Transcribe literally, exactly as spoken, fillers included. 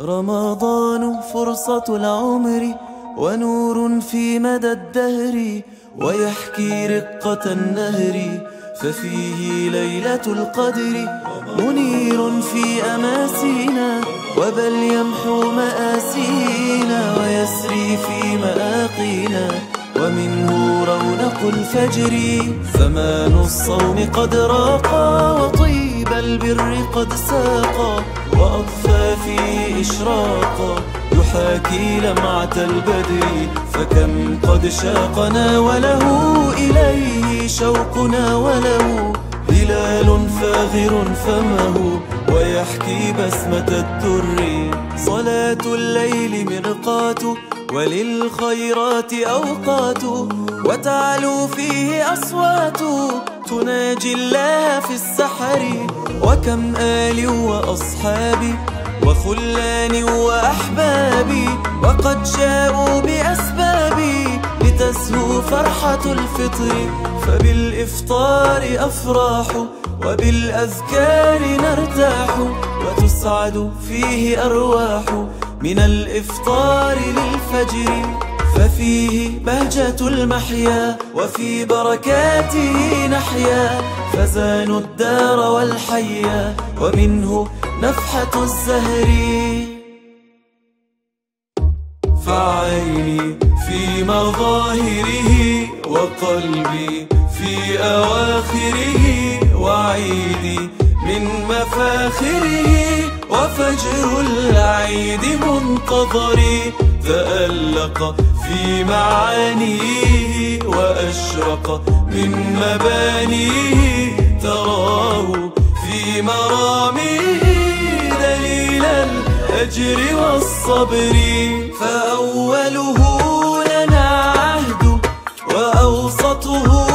رمضان فرصة العمر ونور في مدى الدهر ويحكي رقة النهر ففيه ليلة القدر منير في أماسينا وبل يمحو مآسينا ويسري في مآقينا ومنه رونق الفجر زمان الصوم قد راقى وطيب البر قد ساقى وأضفى فيه إشراقا يحاكي لمعة البدر فكم قد شاقنا وله إليه شوقنا وله هلال فاغر فمه ويحكي بسمة الدر صلاة الليل مرقات وللخيرات أوقات وتعلو فيه أصوات تناجي الله في السحر وكم آل وأصحابي وخلان وأحبابي وقد جاءوا بأسبابي لتسهو فرحة الفطر فبالإفطار أفراح وبالأذكار نرتاح وتسعد فيه أرواح من الإفطار للفجر ففيه بهجة المحيا وفي بركاته نحيا فزانوا الدار والحيا ومنه نفحة الزهر فعيني في مظاهره وقلبي في أواخره وعيدي من مفاخره وفجر العيد منتظري تألق في معانيه وأشرق من مبانيه تراه في مراميه دليل الأجر والصبر فأوله لنا عهد وأوسطه